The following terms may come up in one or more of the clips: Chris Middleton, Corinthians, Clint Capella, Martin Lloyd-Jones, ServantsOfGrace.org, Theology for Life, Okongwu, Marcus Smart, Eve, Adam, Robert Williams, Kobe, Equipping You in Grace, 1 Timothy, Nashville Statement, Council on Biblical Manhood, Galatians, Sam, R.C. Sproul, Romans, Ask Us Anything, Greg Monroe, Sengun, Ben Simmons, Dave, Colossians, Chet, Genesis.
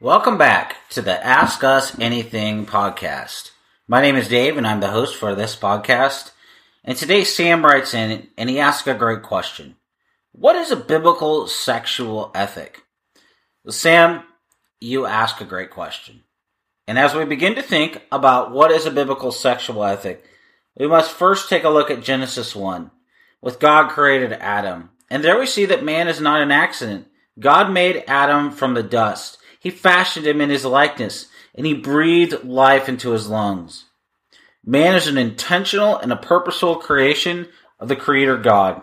Welcome back to the Ask Us Anything podcast. My name is Dave, and I'm the host for this podcast. And today Sam writes in, and he asks a great question. What is a biblical sexual ethic? Well, Sam, you ask a great question. And as we begin to think about what is a biblical sexual ethic, we must first take a look at Genesis 1, with God created Adam. And there we see that man is not an accident. God made Adam from the dust. He fashioned him in his likeness, and he breathed life into his lungs. Man is an intentional and a purposeful creation of the Creator God.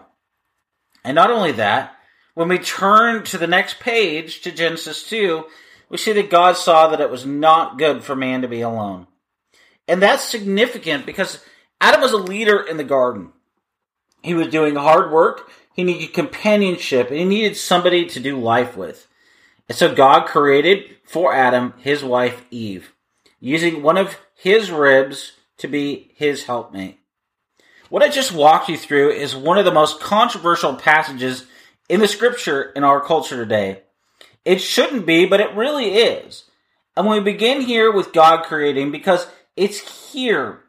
And not only that, when we turn to the next page, to Genesis 2, we see that God saw that it was not good for man to be alone. And that's significant because Adam was a leader in the garden. He was doing hard work, he needed companionship, and he needed somebody to do life with. And so God created for Adam his wife Eve, using one of his ribs to be his helpmate. What I just walked you through is one of the most controversial passages in the scripture in our culture today. It shouldn't be, but it really is. And we begin here with God creating because it's here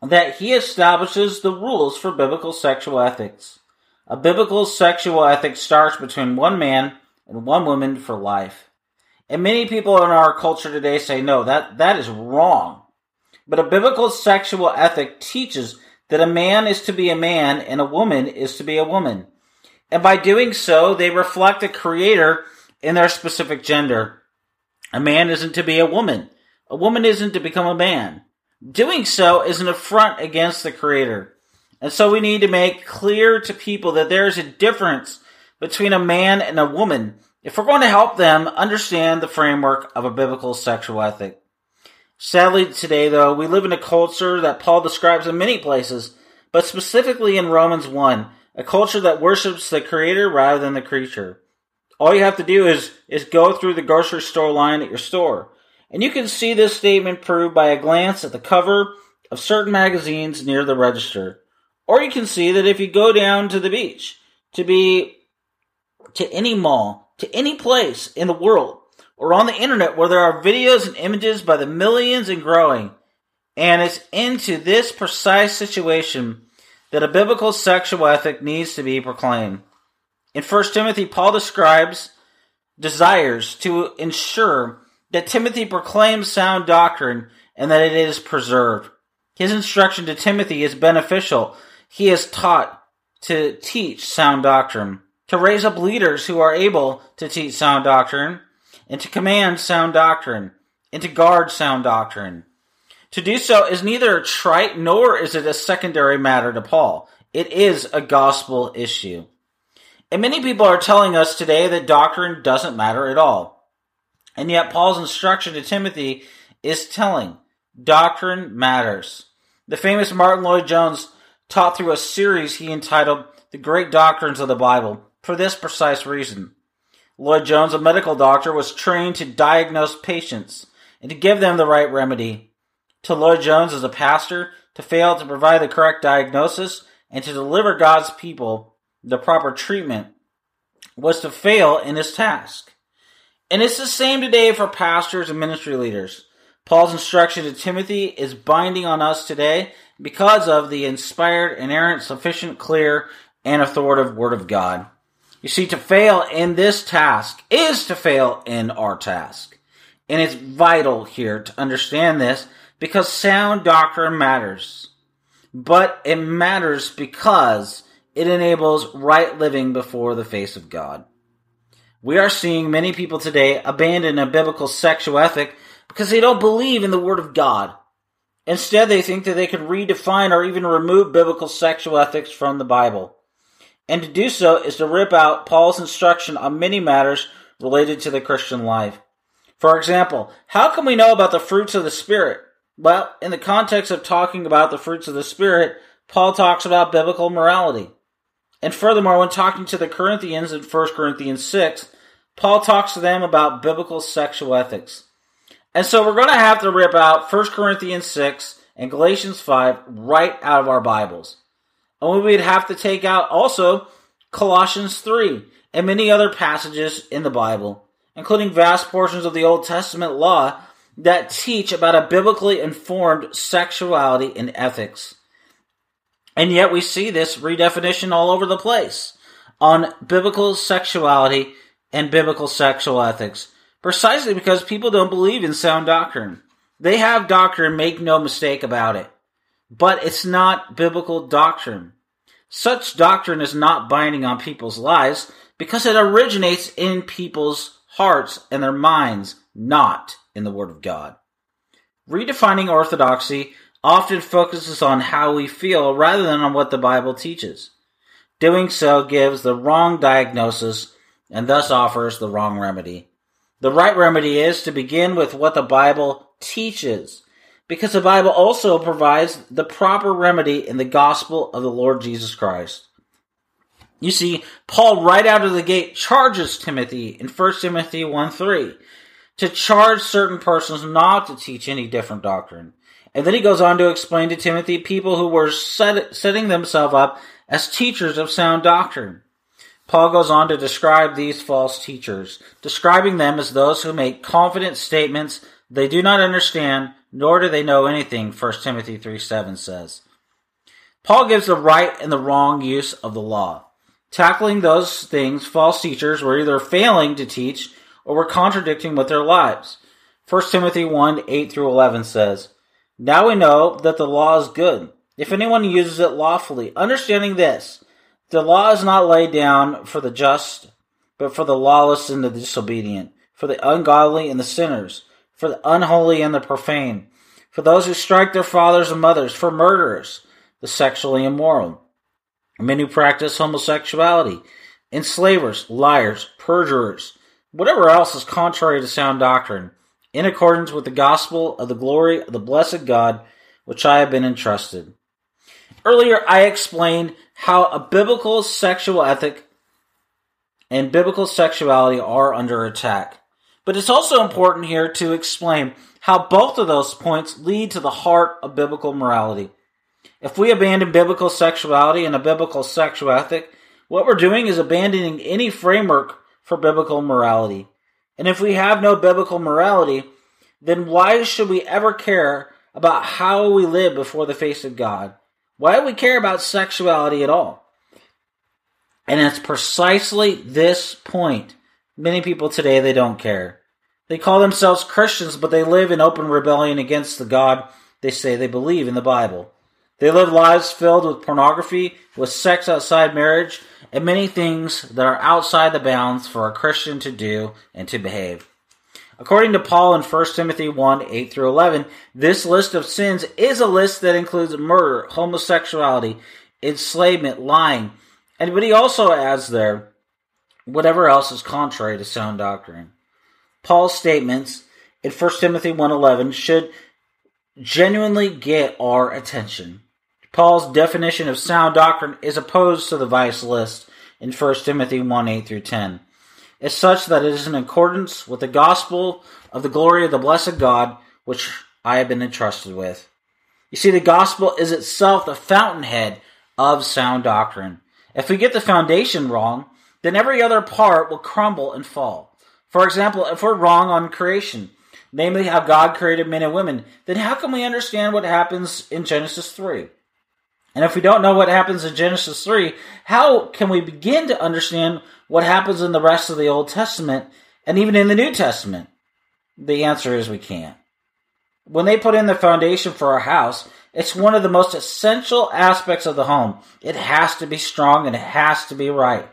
that he establishes the rules for biblical sexual ethics. A biblical sexual ethic starts between one man and one woman for life. And many people in our culture today say, no, that is wrong. But a biblical sexual ethic teaches that a man is to be a man and a woman is to be a woman. And by doing so, they reflect the Creator in their specific gender. A man isn't to be a woman. A woman isn't to become a man. Doing so is an affront against the Creator. And so we need to make clear to people that there is a difference between a man and a woman, if we're going to help them understand the framework of a biblical sexual ethic. Sadly today, though, we live in a culture that Paul describes in many places, but specifically in Romans 1, a culture that worships the Creator rather than the creature. All you have to do is go through the grocery store line at your store, and you can see this statement proved by a glance at the cover of certain magazines near the register. Or you can see that if you go down to the beach, to any mall, to any place in the world, or on the internet where there are videos and images by the millions and growing. And it's into this precise situation that a biblical sexual ethic needs to be proclaimed. In 1 Timothy, Paul desires to ensure that Timothy proclaims sound doctrine and that it is preserved. His instruction to Timothy is beneficial. He is taught to teach sound doctrine, to raise up leaders who are able to teach sound doctrine, and to command sound doctrine, and to guard sound doctrine. To do so is neither trite nor is it a secondary matter to Paul. It is a gospel issue. And many people are telling us today that doctrine doesn't matter at all. And yet Paul's instruction to Timothy is telling. Doctrine matters. The famous Martin Lloyd-Jones taught through a series he entitled The Great Doctrines of the Bible, for this precise reason. Lloyd-Jones, a medical doctor, was trained to diagnose patients and to give them the right remedy. To Lloyd-Jones, as a pastor, to fail to provide the correct diagnosis and to deliver God's people the proper treatment was to fail in his task. And it's the same today for pastors and ministry leaders. Paul's instruction to Timothy is binding on us today because of the inspired, inerrant, sufficient, clear, and authoritative Word of God. You see, to fail in this task is to fail in our task. And it's vital here to understand this because sound doctrine matters. But it matters because it enables right living before the face of God. We are seeing many people today abandon a biblical sexual ethic because they don't believe in the Word of God. Instead, they think that they could redefine or even remove biblical sexual ethics from the Bible. And to do so is to rip out Paul's instruction on many matters related to the Christian life. For example, how can we know about the fruits of the Spirit? Well, in the context of talking about the fruits of the Spirit, Paul talks about biblical morality. And furthermore, when talking to the Corinthians in 1 Corinthians 6, Paul talks to them about biblical sexual ethics. And so we're going to have to rip out 1 Corinthians 6 and Galatians 5 right out of our Bibles. And we'd have to take out also Colossians 3 and many other passages in the Bible. including vast portions of the Old Testament law, that teach about a biblically informed sexuality and ethics. And yet we see this redefinition all over the place on biblical sexuality and biblical sexual ethics, precisely because people don't believe in sound doctrine. They have doctrine, make no mistake about it, but it's not biblical doctrine. Such doctrine is not binding on people's lives because it originates in people's hearts and their minds, not in the Word of God. Redefining orthodoxy often focuses on how we feel rather than on what the Bible teaches. Doing so gives the wrong diagnosis and thus offers the wrong remedy. The right remedy is to begin with what the Bible teaches, because the Bible also provides the proper remedy in the gospel of the Lord Jesus Christ. You see, Paul right out of the gate charges Timothy in 1 Timothy 1:3 to charge certain persons not to teach any different doctrine. And then he goes on to explain to Timothy people who were setting themselves up as teachers of sound doctrine. Paul goes on to describe these false teachers, describing them as those who make confident statements they do not understand, nor do they know anything, 1 Timothy 3:7 says. Paul gives the right and the wrong use of the law. Tackling those things false teachers were either failing to teach or were contradicting with their lives. 1 Timothy 1:8-11 says, "Now we know that the law is good, if anyone uses it lawfully, understanding this, the law is not laid down for the just, but for the lawless and the disobedient, for the ungodly and the sinners, for the unholy and the profane, for those who strike their fathers and mothers, for murderers, the sexually immoral, men who practice homosexuality, enslavers, liars, perjurers, whatever else is contrary to sound doctrine, in accordance with the gospel of the glory of the blessed God, which I have been entrusted." Earlier, I explained how a biblical sexual ethic and biblical sexuality are under attack. But it's also important here to explain how both of those points lead to the heart of biblical morality. If we abandon biblical sexuality and a biblical sexual ethic, what we're doing is abandoning any framework for biblical morality. And if we have no biblical morality, then why should we ever care about how we live before the face of God? Why do we care about sexuality at all? And it's precisely this point. Many people today, they don't care. They call themselves Christians, but they live in open rebellion against the God they say they believe in the Bible. They live lives filled with pornography, with sex outside marriage, and many things that are outside the bounds for a Christian to do and to behave. According to Paul in 1 Timothy 1:8-11, this list of sins is a list that includes murder, homosexuality, enslavement, lying, and but he also adds there, whatever else is contrary to sound doctrine. Paul's statements in 1 Timothy 1:11 should genuinely get our attention. Paul's definition of sound doctrine is opposed to the vice list in 1 Timothy 1:8-10. It's such that it is in accordance with the gospel of the glory of the blessed God, which I have been entrusted with. You see, the gospel is itself the fountainhead of sound doctrine. If we get the foundation wrong, then every other part will crumble and fall. For example, if we're wrong on creation, namely how God created men and women, then how can we understand what happens in Genesis 3? And if we don't know what happens in Genesis 3, how can we begin to understand what happens in the rest of the Old Testament and even in the New Testament? The answer is we can't. When they put in the foundation for our house, it's one of the most essential aspects of the home. It has to be strong and it has to be right.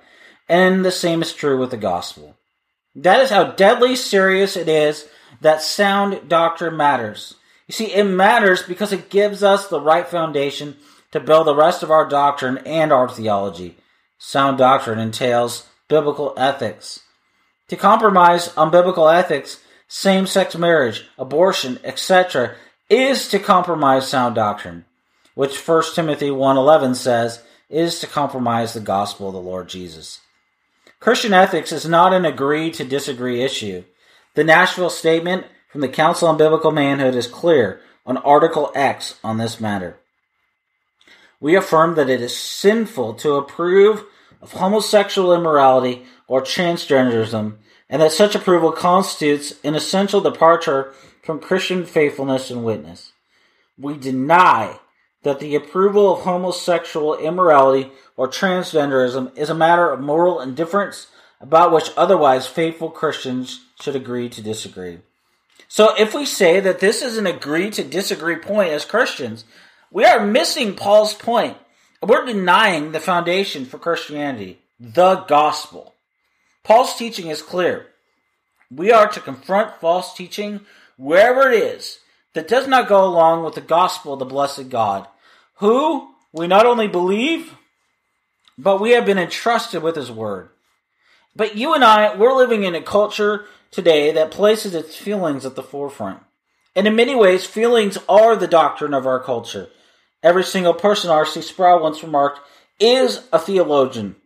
And the same is true with the gospel. That is how deadly serious it is that sound doctrine matters. You see, it matters because it gives us the right foundation to build the rest of our doctrine and our theology. Sound doctrine entails biblical ethics. To compromise on biblical ethics, same-sex marriage, abortion, etc., is to compromise sound doctrine, which 1 Timothy 1:11 says is to compromise the gospel of the Lord Jesus. Christian ethics is not an agree-to-disagree issue. The Nashville Statement from the Council on Biblical Manhood is clear on Article X on this matter. We affirm that it is sinful to approve of homosexual immorality or transgenderism, and that such approval constitutes an essential departure from Christian faithfulness and witness. We deny that the approval of homosexual immorality or transgenderism is a matter of moral indifference about which otherwise faithful Christians should agree to disagree. So if we say that this is an agree to disagree point as Christians, we are missing Paul's point. We're denying the foundation for Christianity, the gospel. Paul's teaching is clear. We are to confront false teaching wherever it is that does not go along with the gospel of the blessed God, who we not only believe, but we have been entrusted with his word. But you and I, we're living in a culture today that places its feelings at the forefront. And in many ways, feelings are the doctrine of our culture. Every single person, R.C. Sproul once remarked, is a theologian.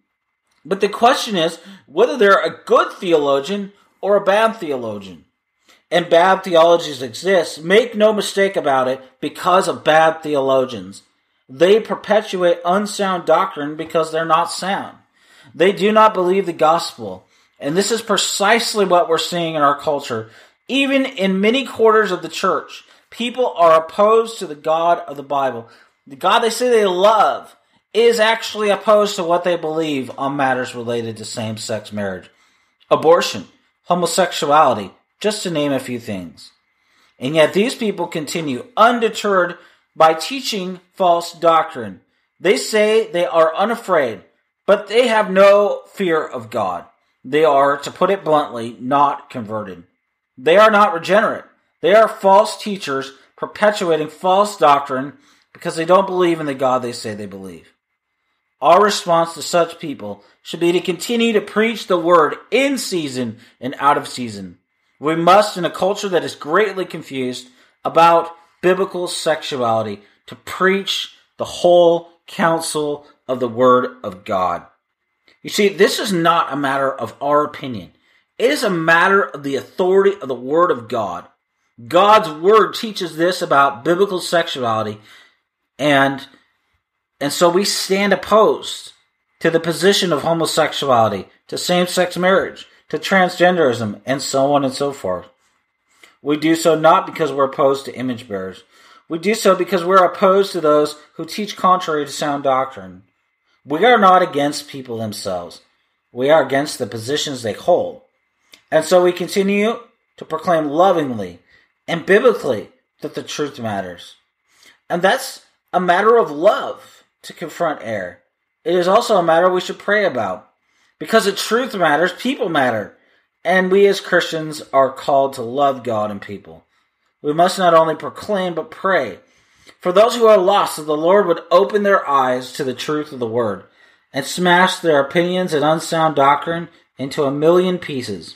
But the question is whether they're a good theologian or a bad theologian. And bad theologies exist. Make no mistake about it, because of bad theologians. They perpetuate unsound doctrine because they're not sound. They do not believe the gospel. And this is precisely what we're seeing in our culture. Even in many quarters of the church, people are opposed to the God of the Bible. The God they say they love is actually opposed to what they believe on matters related to same-sex marriage, abortion, homosexuality, just to name a few things. And yet these people continue undeterred by teaching false doctrine. They say they are unafraid, but they have no fear of God. They are, to put it bluntly, not converted. They are not regenerate. They are false teachers perpetuating false doctrine because they don't believe in the God they say they believe. Our response to such people should be to continue to preach the word in season and out of season. We must, in a culture that is greatly confused about biblical sexuality, to preach the whole counsel of the Word of God. You see, this is not a matter of our opinion. It is a matter of the authority of the Word of God. God's Word teaches this about biblical sexuality, and so we stand opposed to the position of homosexuality, to same-sex marriage, to transgenderism, and so on and so forth. We do so not because we're opposed to image bearers. We do so because we're opposed to those who teach contrary to sound doctrine. We are not against people themselves. We are against the positions they hold. And so we continue to proclaim lovingly and biblically that the truth matters. And that's a matter of love to confront error. It is also a matter we should pray about. Because the truth matters, people matter. And we as Christians are called to love God and people. We must not only proclaim, but pray. For those who are lost, that the Lord would open their eyes to the truth of the Word, and smash their opinions and unsound doctrine into a million pieces,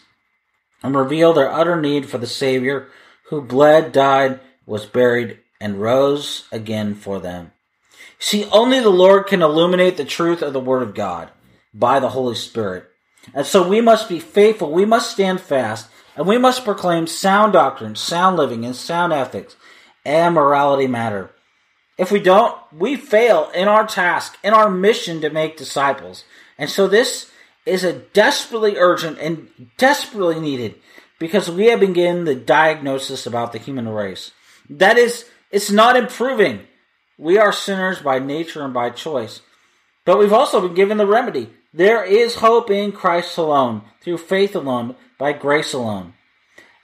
and reveal their utter need for the Savior, who bled, died, was buried, and rose again for them. See, only the Lord can illuminate the truth of the Word of God by the Holy Spirit. And so we must be faithful, we must stand fast, and we must proclaim sound doctrine, sound living, and sound ethics, and morality matter. If we don't, we fail in our task, in our mission to make disciples. And so this is a desperately urgent and desperately needed, because we have begun the diagnosis about the human race. That is, it's not improving. We are sinners by nature and by choice. But we've also been given the remedy. There is hope in Christ alone, through faith alone, by grace alone.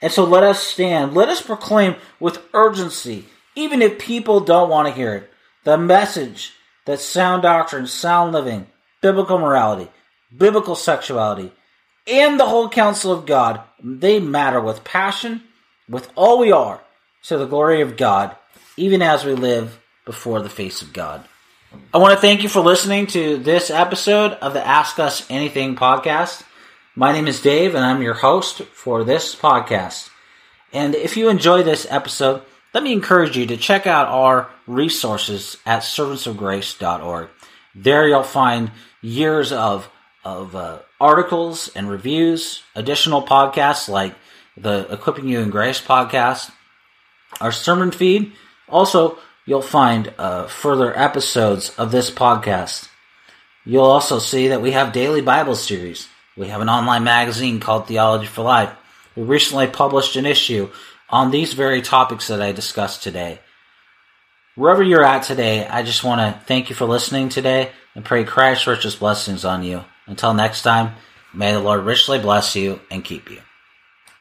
And so let us stand. Let us proclaim with urgency, even if people don't want to hear it, the message that sound doctrine, sound living, biblical morality, biblical sexuality, and the whole counsel of God, they matter with passion, with all we are, to the glory of God, even as we live before the face of God. I want to thank you for listening to this episode of the Ask Us Anything podcast. My name is Dave, and I'm your host for this podcast. And if you enjoy this episode, let me encourage you to check out our resources at ServantsOfGrace.org. There you'll find years of articles and reviews, additional podcasts like the Equipping You in Grace podcast, our sermon feed. Also, you'll find further episodes of this podcast. You'll also see that we have daily Bible series. We have an online magazine called Theology for Life. We recently published an issue on these very topics that I discussed today. Wherever you're at today, I just want to thank you for listening today and pray Christ's richest blessings on you. Until next time, may the Lord richly bless you and keep you.